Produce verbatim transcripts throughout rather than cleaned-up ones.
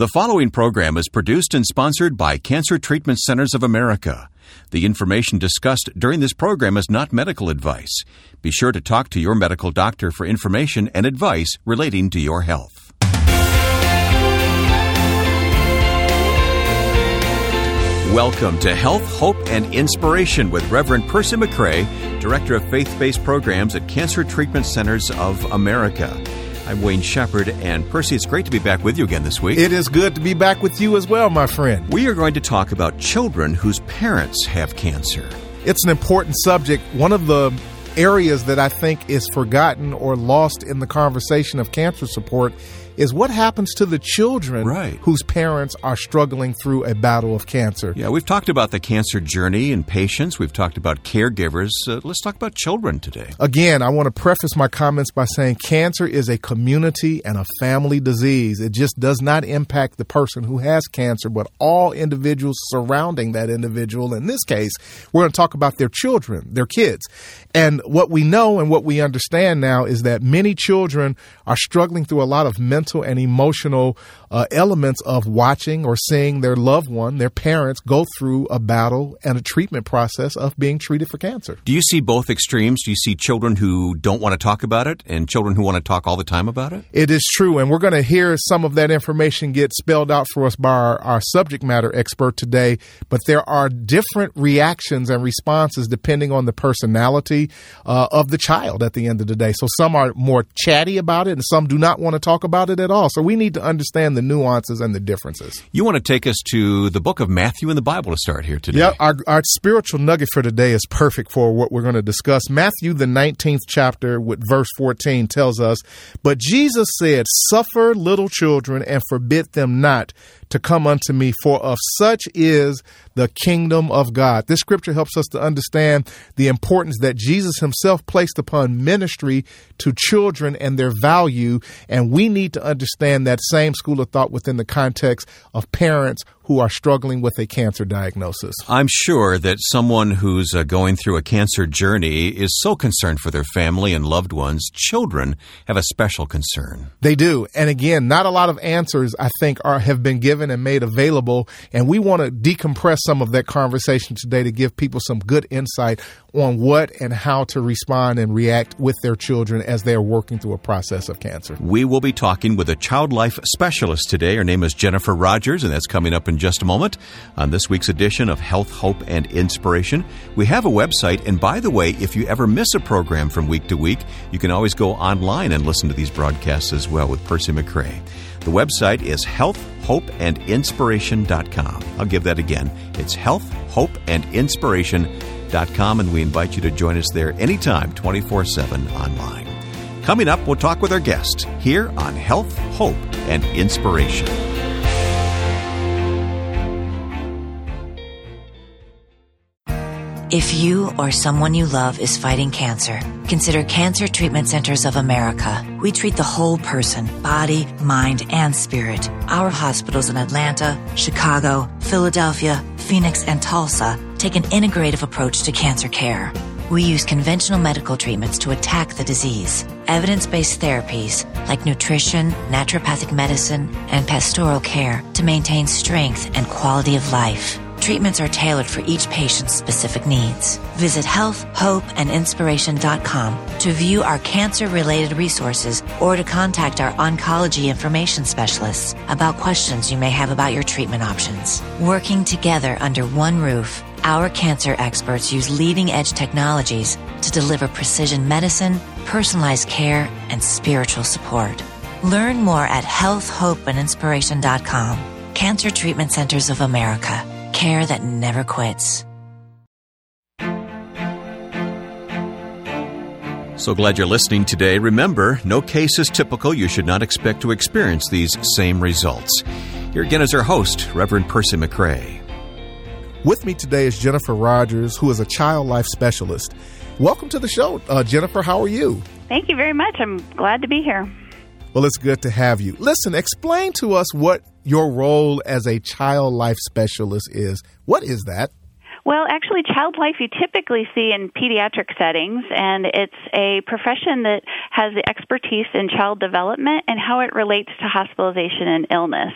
The following program is produced and sponsored by Cancer Treatment Centers of America. The information discussed during this program is not medical advice. Be sure to talk to your medical doctor for information and advice relating to your health. Welcome to Health, Hope, and Inspiration with Reverend Percy McCray, Director of Faith-Based Programs at Cancer Treatment Centers of America. I'm Wayne Shepherd, and Percy, it's great to be back with you again this week. It is good to be back with you as well, my friend. We are going to talk about children whose parents have cancer. It's an important subject. One of the areas that I think is forgotten or lost in the conversation of cancer support is what happens to the children right. whose parents are struggling through a battle of cancer. Yeah, we've talked about the cancer journey and patients. We've talked about caregivers. Uh, let's talk about children today. Again, I want to preface my comments by saying cancer is a community and a family disease. It just does not impact the person who has cancer, but all individuals surrounding that individual. In this case, we're going to talk about their children, their kids. And what we know and what we understand now is that many children are struggling through a lot of mental and emotional uh, elements of watching or seeing their loved one, their parents, go through a battle and a treatment process of being treated for cancer. Do you see both extremes? Do you see children who don't want to talk about it and children who want to talk all the time about it? It is true, and we're going to hear some of that information get spelled out for us by our, our subject matter expert today, but there are different reactions and responses depending on the personality uh, of the child at the end of the day. So some are more chatty about it and some do not want to talk about it at all. So we need to understand the nuances and the differences. You want to take us to the book of Matthew in the Bible to start here today. Yeah, our, our spiritual nugget for today is perfect for what we're going to discuss. Matthew, the nineteenth chapter with verse fourteen tells us, "But Jesus said, suffer little children and forbid them not to come unto me, for of such is the kingdom of God." This scripture helps us to understand the importance that Jesus himself placed upon ministry to children and their value. And we need to understand that same school of thought within the context of parents who are struggling with a cancer diagnosis. I'm sure that someone who's uh, going through a cancer journey is so concerned for their family and loved ones. Children have a special concern. They do. And again, not a lot of answers, I think, are have been given and made available. And we want to decompress some of that conversation today to give people some good insight on what and how to respond and react with their children as they are working through a process of cancer. We will be talking with a child life specialist today. Her name is Jennifer Rogers, and that's coming up in just a moment on this week's edition of Health, Hope, and Inspiration. We have a website, and by the way, if you ever miss a program from week to week, you can always go online and listen to these broadcasts as well with Percy McCray. The website is health hope and inspiration dot com. I'll give that again. It's health hope and inspiration dot com. And we invite you to join us there anytime, twenty-four seven online. Coming up, we'll talk with our guest here on Health, Hope, and Inspiration. If you or someone you love is fighting cancer, consider Cancer Treatment Centers of America. We treat the whole person, body, mind, and spirit. Our hospitals in Atlanta, Chicago, Philadelphia, Phoenix, and Tulsa take an integrative approach to cancer care. We use conventional medical treatments to attack the disease. Evidence-based therapies like nutrition, naturopathic medicine, and pastoral care to maintain strength and quality of life. Treatments are tailored for each patient's specific needs. Visit health hope and inspiration dot com to view our cancer-related resources or to contact our oncology information specialists about questions you may have about your treatment options. Working together under one roof, our cancer experts use leading-edge technologies to deliver precision medicine, personalized care, and spiritual support. Learn more at health hope and inspiration dot com. Cancer Treatment Centers of America. Care that never quits. So glad you're listening today. Remember, no case is typical. You should not expect to experience these same results. Here again is our host, Reverend Percy McCray. With me today is Jennifer Rogers, who is a child life specialist. Welcome to the show. Uh, Jennifer, how are you? Thank you very much. I'm glad to be here. Well, it's good to have you. Listen, explain to us what your role as a child life specialist is. What is that? Well, actually, child life you typically see in pediatric settings, and it's a profession that has the expertise in child development and how it relates to hospitalization and illness.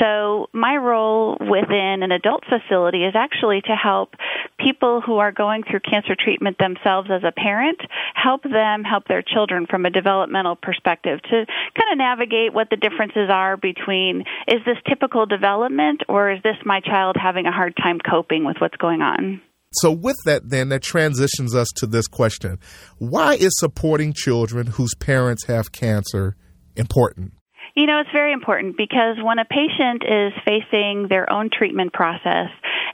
So my role within an adult facility is actually to help people who are going through cancer treatment themselves as a parent, help them help their children from a developmental perspective to kind of navigate what the differences are between, is this typical development or is this my child having a hard time coping with what's going on? So with that, then, that transitions us to this question. Why is supporting children whose parents have cancer important? You know, it's very important because when a patient is facing their own treatment process,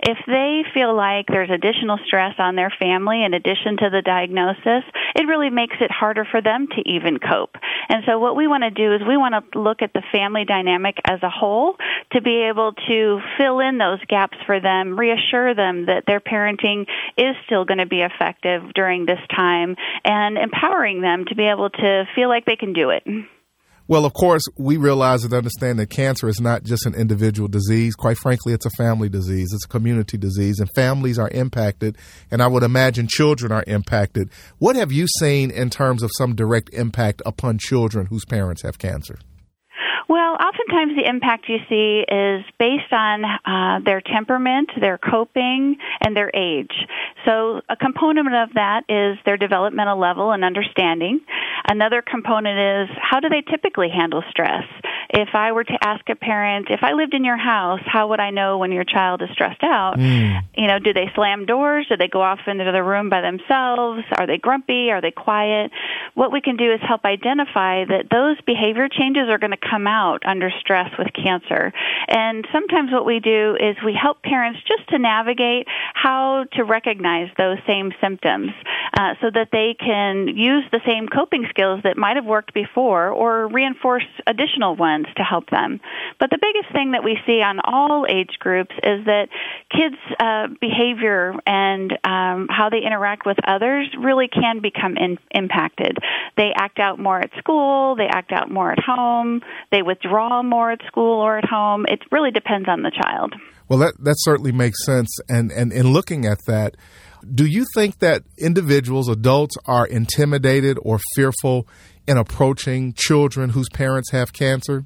if they feel like there's additional stress on their family in addition to the diagnosis, it really makes it harder for them to even cope. And so what we want to do is we want to look at the family dynamic as a whole to be able to fill in those gaps for them, reassure them that their parenting is still going to be effective during this time, and empowering them to be able to feel like they can do it. Well, of course, we realize and understand that cancer is not just an individual disease. Quite frankly, it's a family disease. It's a community disease, and families are impacted, and I would imagine children are impacted. What have you seen in terms of some direct impact upon children whose parents have cancer? Well, oftentimes the impact you see is based on uh, their temperament, their coping, and their age. So a component of that is their developmental level and understanding. Another component is how do they typically handle stress? If I were to ask a parent, if I lived in your house, how would I know when your child is stressed out? Mm. You know, do they slam doors? Do they go off into the room by themselves? Are they grumpy? Are they quiet? What we can do is help identify that those behavior changes are going to come out under stress with cancer. And sometimes what we do is we help parents just to navigate how to recognize those same symptoms uh, so that they can use the same coping skills that might have worked before or reinforce additional ones to help them. But the biggest thing that we see on all age groups is that kids' uh, behavior and um, how they interact with others really can become in- impacted. They act out more at school, they act out more at home, they withdraw more at school or at home. It really depends on the child. Well, that, that certainly makes sense. And, and in looking at that, do you think that individuals, adults, are intimidated or fearful in approaching children whose parents have cancer?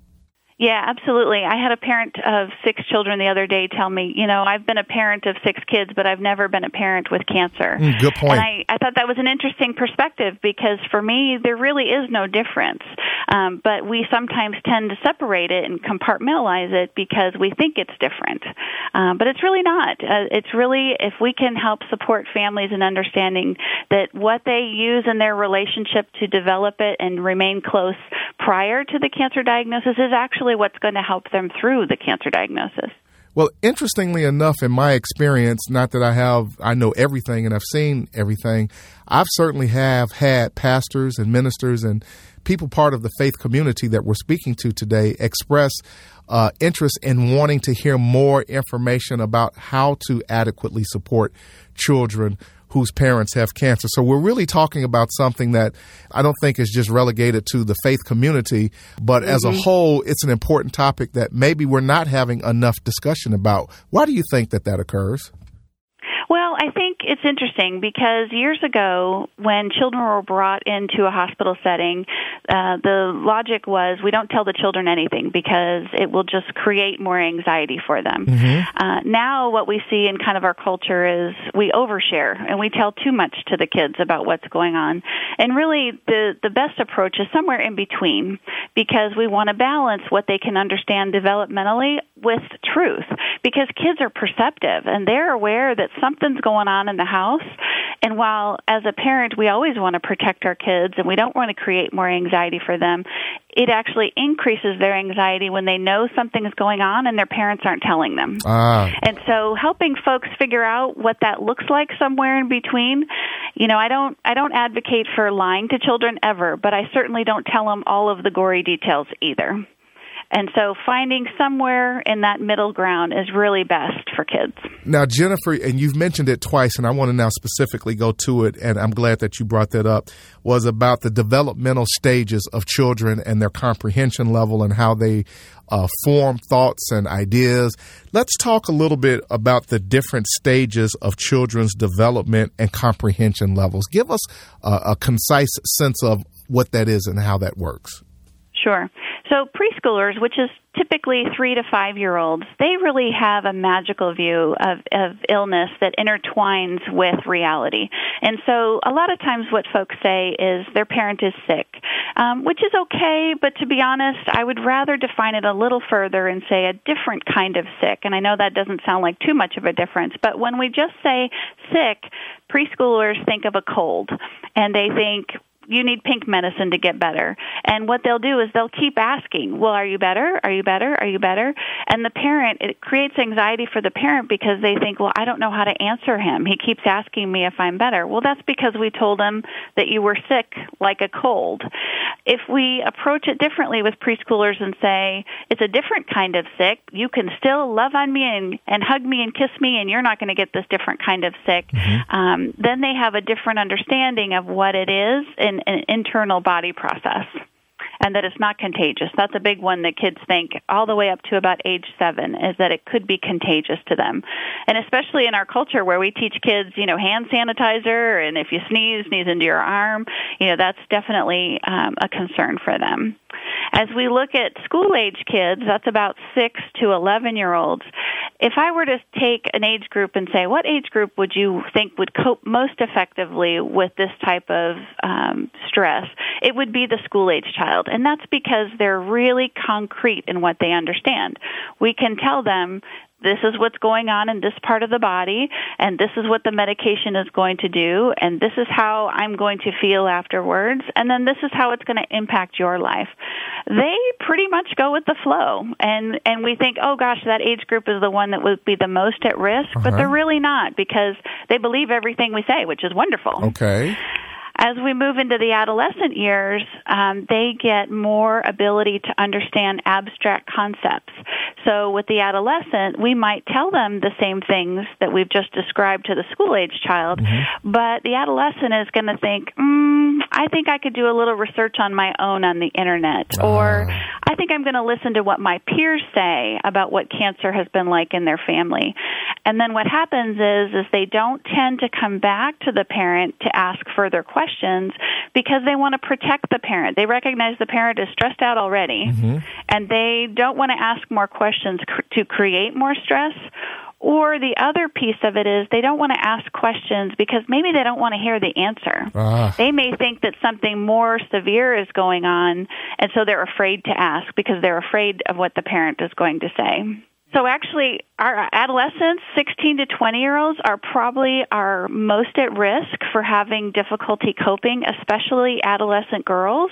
Yeah, absolutely. I had a parent of six children the other day tell me, you know, I've been a parent of six kids, but I've never been a parent with cancer. Mm, good point. And I, I thought that was an interesting perspective because for me, there really is no difference. Um, but we sometimes tend to separate it and compartmentalize it because we think it's different. Um, but it's really not. Uh, it's really if we can help support families in understanding that what they use in their relationship to develop it and remain close prior to the cancer diagnosis is actually what's going to help them through the cancer diagnosis. Well, interestingly enough, in my experience, not that I have, I know everything and I've seen everything, I've certainly have had pastors and ministers and people part of the faith community that we're speaking to today express uh, interest in wanting to hear more information about how to adequately support children whose parents have cancer. So we're really talking about something that I don't think is just relegated to the faith community, but mm-hmm. as a whole, it's an important topic that maybe we're not having enough discussion about. Why do you think that that occurs? Well, I think it's interesting because years ago, when children were brought into a hospital setting, uh, the logic was we don't tell the children anything because it will just create more anxiety for them. Mm-hmm. Uh, now what we see in kind of our culture is we overshare and we tell too much to the kids about what's going on. And really the, the best approach is somewhere in between because we want to balance what they can understand developmentally with truth because kids are perceptive and they're aware that something Something's going on in the house, and while as a parent we always want to protect our kids and we don't want to create more anxiety for them, it actually increases their anxiety when they know something is going on and their parents aren't telling them. Ah. And so helping folks figure out what that looks like somewhere in between, you know, I don't I don't advocate for lying to children ever, but I certainly don't tell them all of the gory details either. And so finding somewhere in that middle ground is really best for kids. Now, Jennifer, and you've mentioned it twice, and I want to now specifically go to it, and I'm glad that you brought that up, was about the developmental stages of children and their comprehension level and how they uh, form thoughts and ideas. Let's talk a little bit about the different stages of children's development and comprehension levels. Give us uh, a concise sense of what that is and how that works. Sure. So preschoolers, which is typically three to five-year-olds, they really have a magical view of, of illness that intertwines with reality. And so a lot of times what folks say is their parent is sick, um, which is okay, but to be honest, I would rather define it a little further and say a different kind of sick. And I know that doesn't sound like too much of a difference, but when we just say sick, preschoolers think of a cold, and they think, you need pink medicine to get better. And what they'll do is they'll keep asking, well, are you better? Are you better? Are you better? And the parent, it creates anxiety for the parent because they think, well, I don't know how to answer him. He keeps asking me if I'm better. Well, that's because we told him that you were sick like a cold. If we approach it differently with preschoolers and say, it's a different kind of sick, you can still love on me and, and hug me and kiss me, and you're not going to get this different kind of sick, mm-hmm. um, then they have a different understanding of what it is and an internal body process, and that it's not contagious. That's a big one that kids think all the way up to about age seven, is that it could be contagious to them. And especially in our culture where we teach kids, you know, hand sanitizer, and if you sneeze, sneeze into your arm, you know, that's definitely um, a concern for them. As we look at school-age kids, that's about six to eleven-year-olds. If I were to take an age group and say, what age group would you think would cope most effectively with this type of um, stress, it would be the school-age child. And that's because they're really concrete in what they understand. We can tell them, this is what's going on in this part of the body, and this is what the medication is going to do, and this is how I'm going to feel afterwards, and then this is how it's going to impact your life. They pretty much go with the flow, and, and we think, oh, gosh, that age group is the one that would be the most at risk, uh-huh. but they're really not, because they believe everything we say, which is wonderful. Okay. As we move into the adolescent years, um, they get more ability to understand abstract concepts. So with the adolescent, we might tell them the same things that we've just described to the school-age child, mm-hmm. but the adolescent is going to think, mm, I think I could do a little research on my own on the Internet, uh-huh. or I think I'm going to listen to what my peers say about what cancer has been like in their family. And then what happens is, is they don't tend to come back to the parent to ask further questions. Questions because they want to protect the parent. They recognize the parent is stressed out already, mm-hmm. and they don't want to ask more questions cr- to create more stress. Or the other piece of it is they don't want to ask questions because maybe they don't want to hear the answer. Uh. They may think that something more severe is going on, and so they're afraid to ask because they're afraid of what the parent is going to say. So actually, our adolescents, sixteen to twenty-year-olds, are probably our most at risk for having difficulty coping, especially adolescent girls,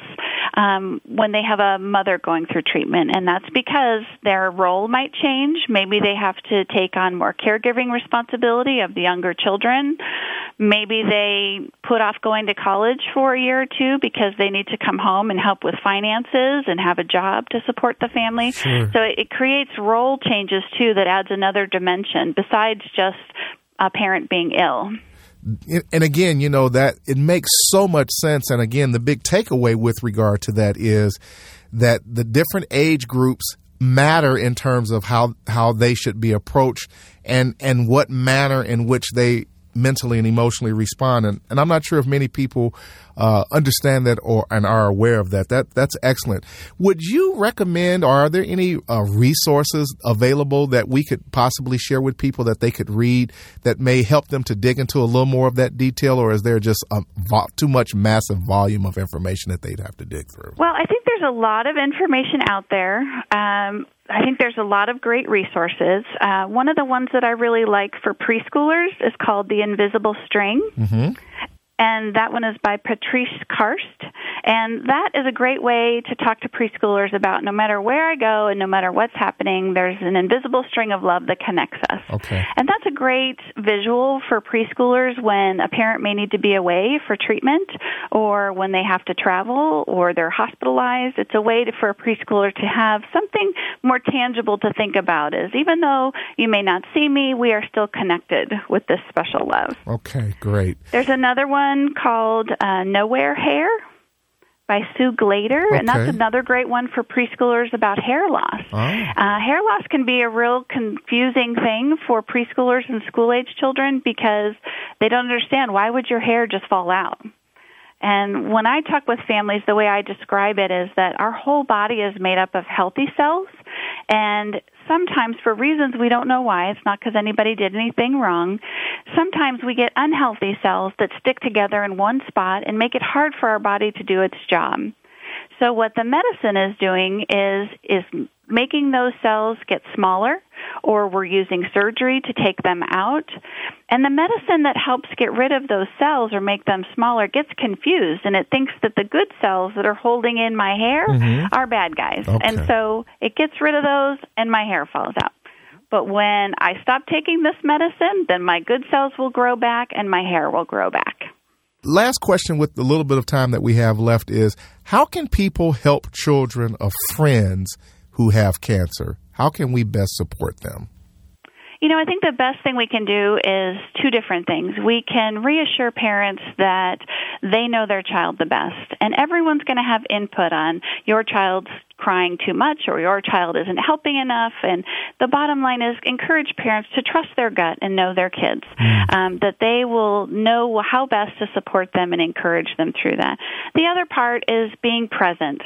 um, when they have a mother going through treatment. And that's because their role might change. Maybe they have to take on more caregiving responsibility of the younger children. Maybe they put off going to college for a year or two because they need to come home and help with finances and have a job to support the family. Sure. So it creates role change, too, that adds another dimension besides just a parent being ill. And again, you know, that it makes so much sense. And again, the big takeaway with regard to that is that the different age groups matter in terms of how, how they should be approached and, and what manner in which they mentally and emotionally respond. And, and I'm not sure if many people uh, understand that or and are aware of that. That that's excellent. Would you recommend, or are there any uh, resources available that we could possibly share with people that they could read that may help them to dig into a little more of that detail? Or is there just a vo- too much massive volume of information that they'd have to dig through? Well, I think there's a lot of information out there. Um, I think there's a lot of great resources. Uh, one of the ones that I really like for preschoolers is called The Invisible String. Mm-hmm. and that one is by Patrice Karst. And that is a great way to talk to preschoolers about no matter where I go and no matter what's happening, there's an invisible string of love that connects us. Okay. And that's a great visual for preschoolers when a parent may need to be away for treatment or when they have to travel or they're hospitalized. It's a way to, for a preschooler to have something more tangible to think about is even though you may not see me, we are still connected with this special love. Okay, great. There's another one called uh, Nowhere Hair by Sue Glader, okay. And that's another great one for preschoolers about hair loss. Oh. Uh, hair loss can be a real confusing thing for preschoolers and school-age children because they don't understand why would your hair just fall out. And when I talk with families, the way I describe it is that our whole body is made up of healthy cells, and sometimes for reasons we don't know why, it's not because anybody did anything wrong, sometimes we get unhealthy cells that stick together in one spot and make it hard for our body to do its job. So what the medicine is doing is is making those cells get smaller, or we're using surgery to take them out. And the medicine that helps get rid of those cells or make them smaller gets confused, and it thinks that the good cells that are holding in my hair mm-hmm. are bad guys. Okay. And so it gets rid of those, and my hair falls out. But when I stop taking this medicine, then my good cells will grow back, and my hair will grow back. Last question with the little bit of time that we have left is, how can people help children of friends who have cancer? How can we best support them? You know, I think the best thing we can do is two different things. We can reassure parents that they know their child the best, and everyone's going to have input on your child's crying too much or your child isn't helping enough. And the bottom line is encourage parents to trust their gut and know their kids, mm. um, that they will know how best to support them and encourage them through that. The other part is being present.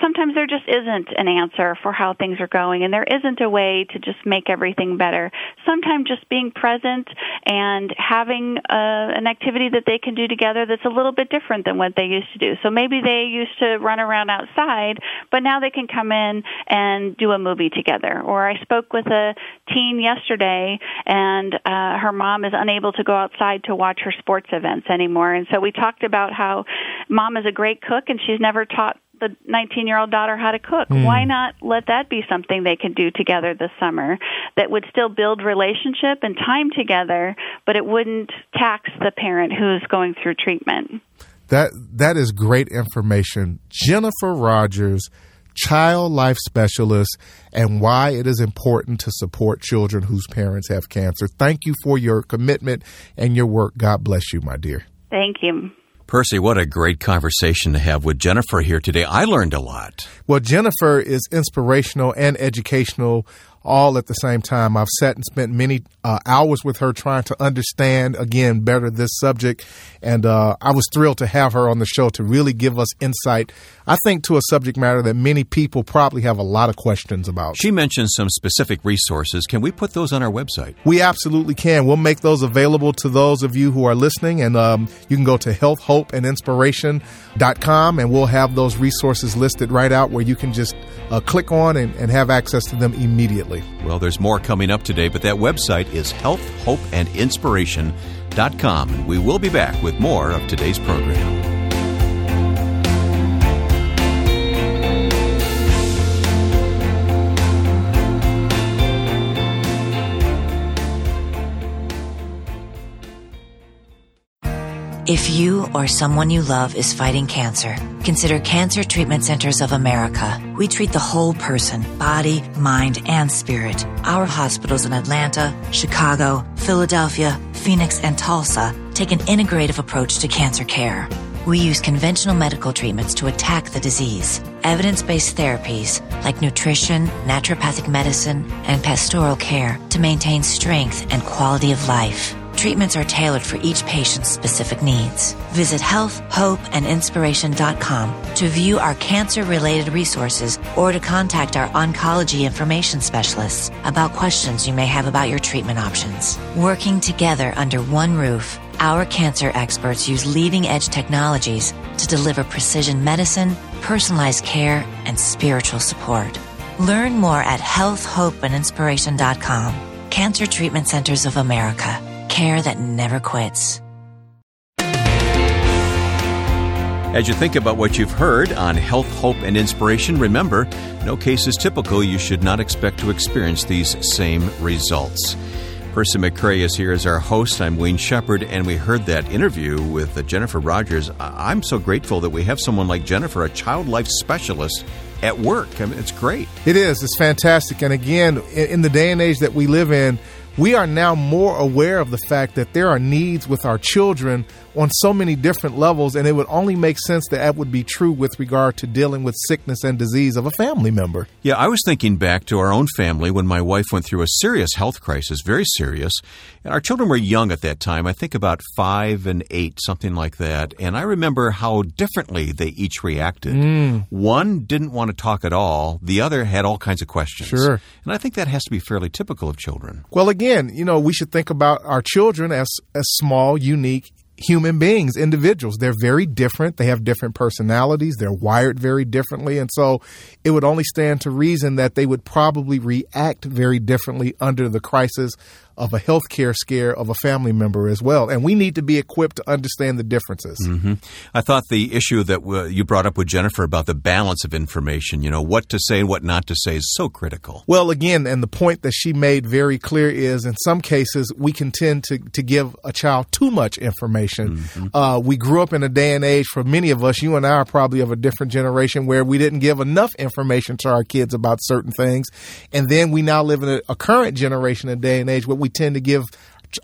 Sometimes there just isn't an answer for how things are going, and there isn't a way to just make everything better. Sometimes just being present and having a, an activity that they can do together that's a little bit different than what they used to do. So maybe they used to run around outside, but now they can come in and do a movie together. Or I spoke with a teen yesterday, and uh, her mom is unable to go outside to watch her sports events anymore. And so we talked about how mom is a great cook, and she's never taught the nineteen-year-old daughter how to cook. Mm. Why not let that be something they can do together this summer that would still build relationship and time together, but it wouldn't tax the parent who's going through treatment? That that is great information. Jennifer Rogers, child life specialist, and why it is important to support children whose parents have cancer. Thank you for your commitment and your work. God bless you, my dear. Thank you. Percy, what a great conversation to have with Jennifer here today. I learned a lot. Well, Jennifer is inspirational and educational all at the same time. I've sat and spent many uh, hours with her trying to understand, again, better this subject. And uh, I was thrilled to have her on the show to really give us insight, I think, to a subject matter that many people probably have a lot of questions about. She mentioned some specific resources. Can we put those on our website? We absolutely can. We'll make those available to those of you who are listening. And um, you can go to health hope and inspiration dot com, and we'll have those resources listed right out where you can just uh, click on and, and have access to them immediately. Well, there's more coming up today, but that website is health hope and inspiration dot com, and we will be back with more of today's program. If you or someone you love is fighting cancer, consider Cancer Treatment Centers of America. We treat the whole person, body, mind, and spirit. Our hospitals in Atlanta, Chicago, Philadelphia, Phoenix, and Tulsa take an integrative approach to cancer care. We use conventional medical treatments to attack the disease. Evidence-based therapies like nutrition, naturopathic medicine, and pastoral care to maintain strength and quality of life. Treatments are tailored for each patient's specific needs. Visit health hope and inspiration dot com to view our cancer-related resources or to contact our oncology information specialists about questions you may have about your treatment options. Working together under one roof, our cancer experts use leading-edge technologies to deliver precision medicine, personalized care, and spiritual support. Learn more at health hope and inspiration dot com. Cancer Treatment Centers of America. Care that never quits. As you think about what you've heard on Health, Hope, and Inspiration, remember, no case is typical. You should not expect to experience these same results. Percy McCray is here as our host. I'm Wayne Shepherd, and we heard that interview with Jennifer Rogers. I'm so grateful that we have someone like Jennifer, a child life specialist, at work. I mean, it's great. It is. It's fantastic. And again, in the day and age that we live in, we are now more aware of the fact that there are needs with our children on so many different levels, and it would only make sense that that would be true with regard to dealing with sickness and disease of a family member. Yeah, I was thinking back to our own family when my wife went through a serious health crisis, very serious, and our children were young at that time, I think about five and eight, something like that, and I remember how differently they each reacted. Mm. One didn't want to talk at all. The other had all kinds of questions. Sure. And I think that has to be fairly typical of children. Well, again, Again, you know, we should think about our children as, as small, unique human beings, individuals. They're very different. They have different personalities. They're wired very differently. And so it would only stand to reason that they would probably react very differently under the crisis of a healthcare scare of a family member as well. And we need to be equipped to understand the differences. Mm-hmm. I thought the issue that uh, you brought up with Jennifer about the balance of information, you know, what to say and what not to say is so critical. Well, again, and the point that she made very clear is in some cases we can tend to, to give a child too much information. Mm-hmm. Uh, we grew up in a day and age for many of us, you and I are probably of a different generation where we didn't give enough information to our kids about certain things. And then we now live in a, a current generation, a day and age where we We tend to give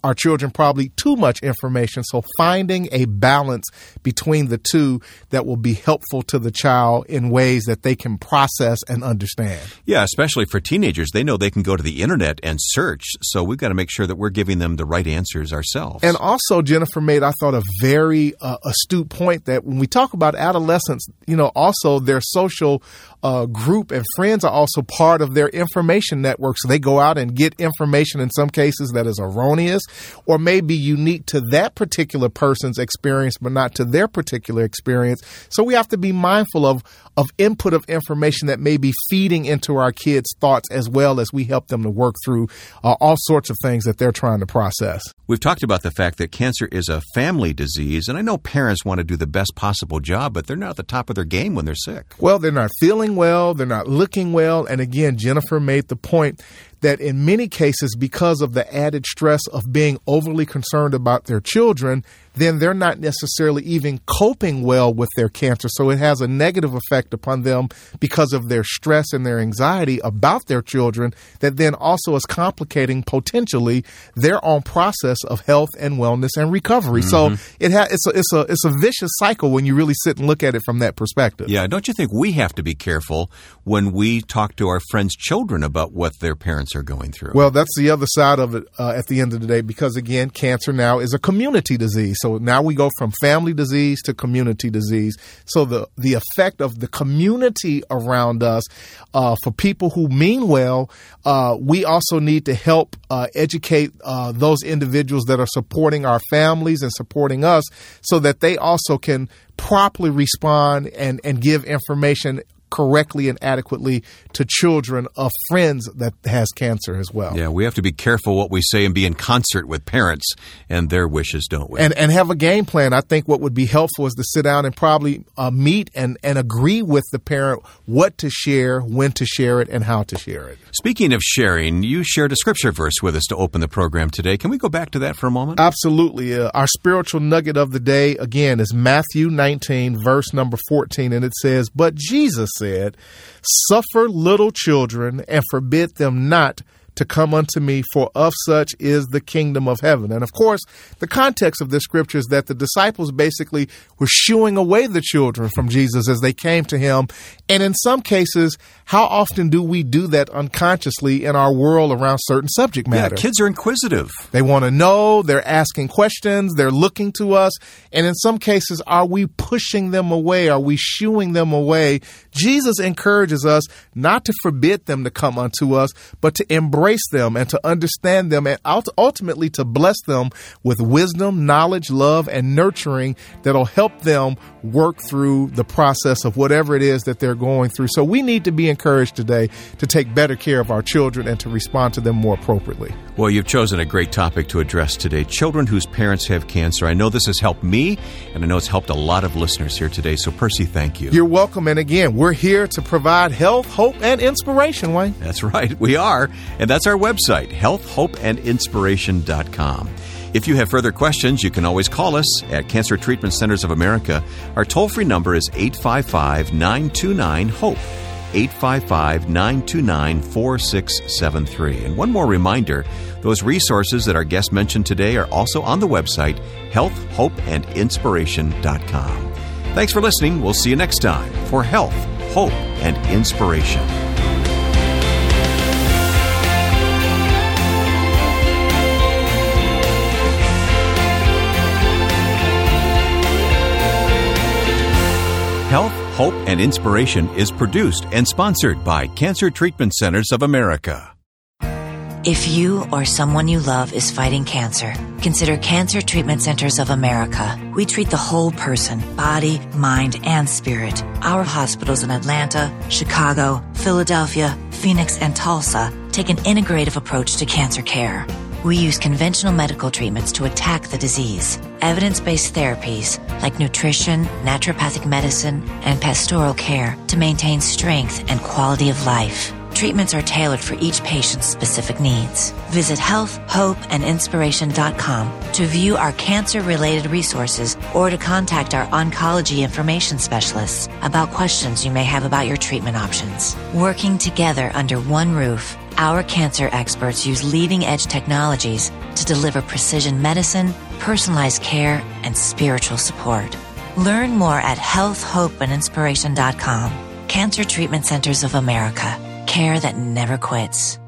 our children probably too much information. So finding a balance between the two that will be helpful to the child in ways that they can process and understand. Yeah, especially for teenagers. They know they can go to the internet and search. So we've got to make sure that we're giving them the right answers ourselves. And also, Jennifer made, I thought, a very uh, astute point that when we talk about adolescents, you know, also their social Uh, group and friends are also part of their information network. So they go out and get information in some cases that is erroneous or may be unique to that particular person's experience, but not to their particular experience. So we have to be mindful of, of input of information that may be feeding into our kids' thoughts as well as we help them to work through uh, all sorts of things that they're trying to process. We've talked about the fact that cancer is a family disease, and I know parents want to do the best possible job, but they're not at the top of their game when they're sick. Well, they're not feeling well, they're not looking well. And again, Jennifer made the point that in many cases, because of the added stress of being overly concerned about their children, then they're not necessarily even coping well with their cancer. So it has a negative effect upon them because of their stress and their anxiety about their children that then also is complicating potentially their own process of health and wellness and recovery. Mm-hmm. So it ha- it's, a, it's, a, it's a vicious cycle when you really sit and look at it from that perspective. Yeah, don't you think we have to be careful when we talk to our friends' children about what their parents are going through? Well, that's the other side of it uh, at the end of the day, because again, cancer now is a community disease. So now we go from family disease to community disease. So the, the effect of the community around us uh, for people who mean well, uh, we also need to help uh, educate uh, those individuals that are supporting our families and supporting us so that they also can properly respond and, and give information correctly and adequately to children of friends that has cancer as well. Yeah, we have to be careful what we say and be in concert with parents and their wishes, don't we? And and have a game plan. I think what would be helpful is to sit down and probably uh, meet and, and agree with the parent what to share, when to share it, and how to share it. Speaking of sharing, you shared a scripture verse with us to open the program today. Can we go back to that for a moment? Absolutely. Uh, our spiritual nugget of the day, again, is Matthew nineteen, verse number fourteen, and it says, "But Jesus said, Said, suffer little children and forbid them not to come unto me, for of such is the kingdom of heaven." And of course, the context of this scripture is that the disciples basically were shooing away the children from Jesus as they came to him. And in some cases, how often do we do that unconsciously in our world around certain subject matter? Yeah, kids are inquisitive. They want to know, they're asking questions, they're looking to us. And in some cases, are we pushing them away? Are we shooing them away Jesus encourages us not to forbid them to come unto us, but to embrace them and to understand them and ultimately to bless them with wisdom, knowledge, love, and nurturing that'll help them work through the process of whatever it is that they're going through. So we need to be encouraged today to take better care of our children and to respond to them more appropriately. Well, you've chosen a great topic to address today, children whose parents have cancer. I know this has helped me, and I know it's helped a lot of listeners here today. So, Percy, thank you. You're welcome. And again, we're here to provide health, hope, and inspiration, Wayne. That's right. We are. And that's our website, health hope and inspiration dot com. If you have further questions, you can always call us at Cancer Treatment Centers of America. Our toll-free number is eight five five, nine two nine, HOPE, eight five five, nine two nine, four six seven three. And one more reminder, those resources that our guest mentioned today are also on the website, health hope and inspiration dot com. Thanks for listening. We'll see you next time for Health, Hope, and Inspiration. Health, Hope, and Inspiration is produced and sponsored by Cancer Treatment Centers of America. If you or someone you love is fighting cancer, consider Cancer Treatment Centers of America. We treat the whole person, body, mind, and spirit. Our hospitals in Atlanta, Chicago, Philadelphia, Phoenix, and Tulsa take an integrative approach to cancer care. We use conventional medical treatments to attack the disease. Evidence-based therapies like nutrition, naturopathic medicine, and pastoral care to maintain strength and quality of life. Treatments are tailored for each patient's specific needs. Visit health hope and inspiration dot com to view our cancer-related resources or to contact our oncology information specialists about questions you may have about your treatment options. Working together under one roof, our cancer experts use leading-edge technologies to deliver precision medicine, personalized care, and spiritual support. Learn more at health hope and inspiration dot com. Cancer Treatment Centers of America. Care that never quits.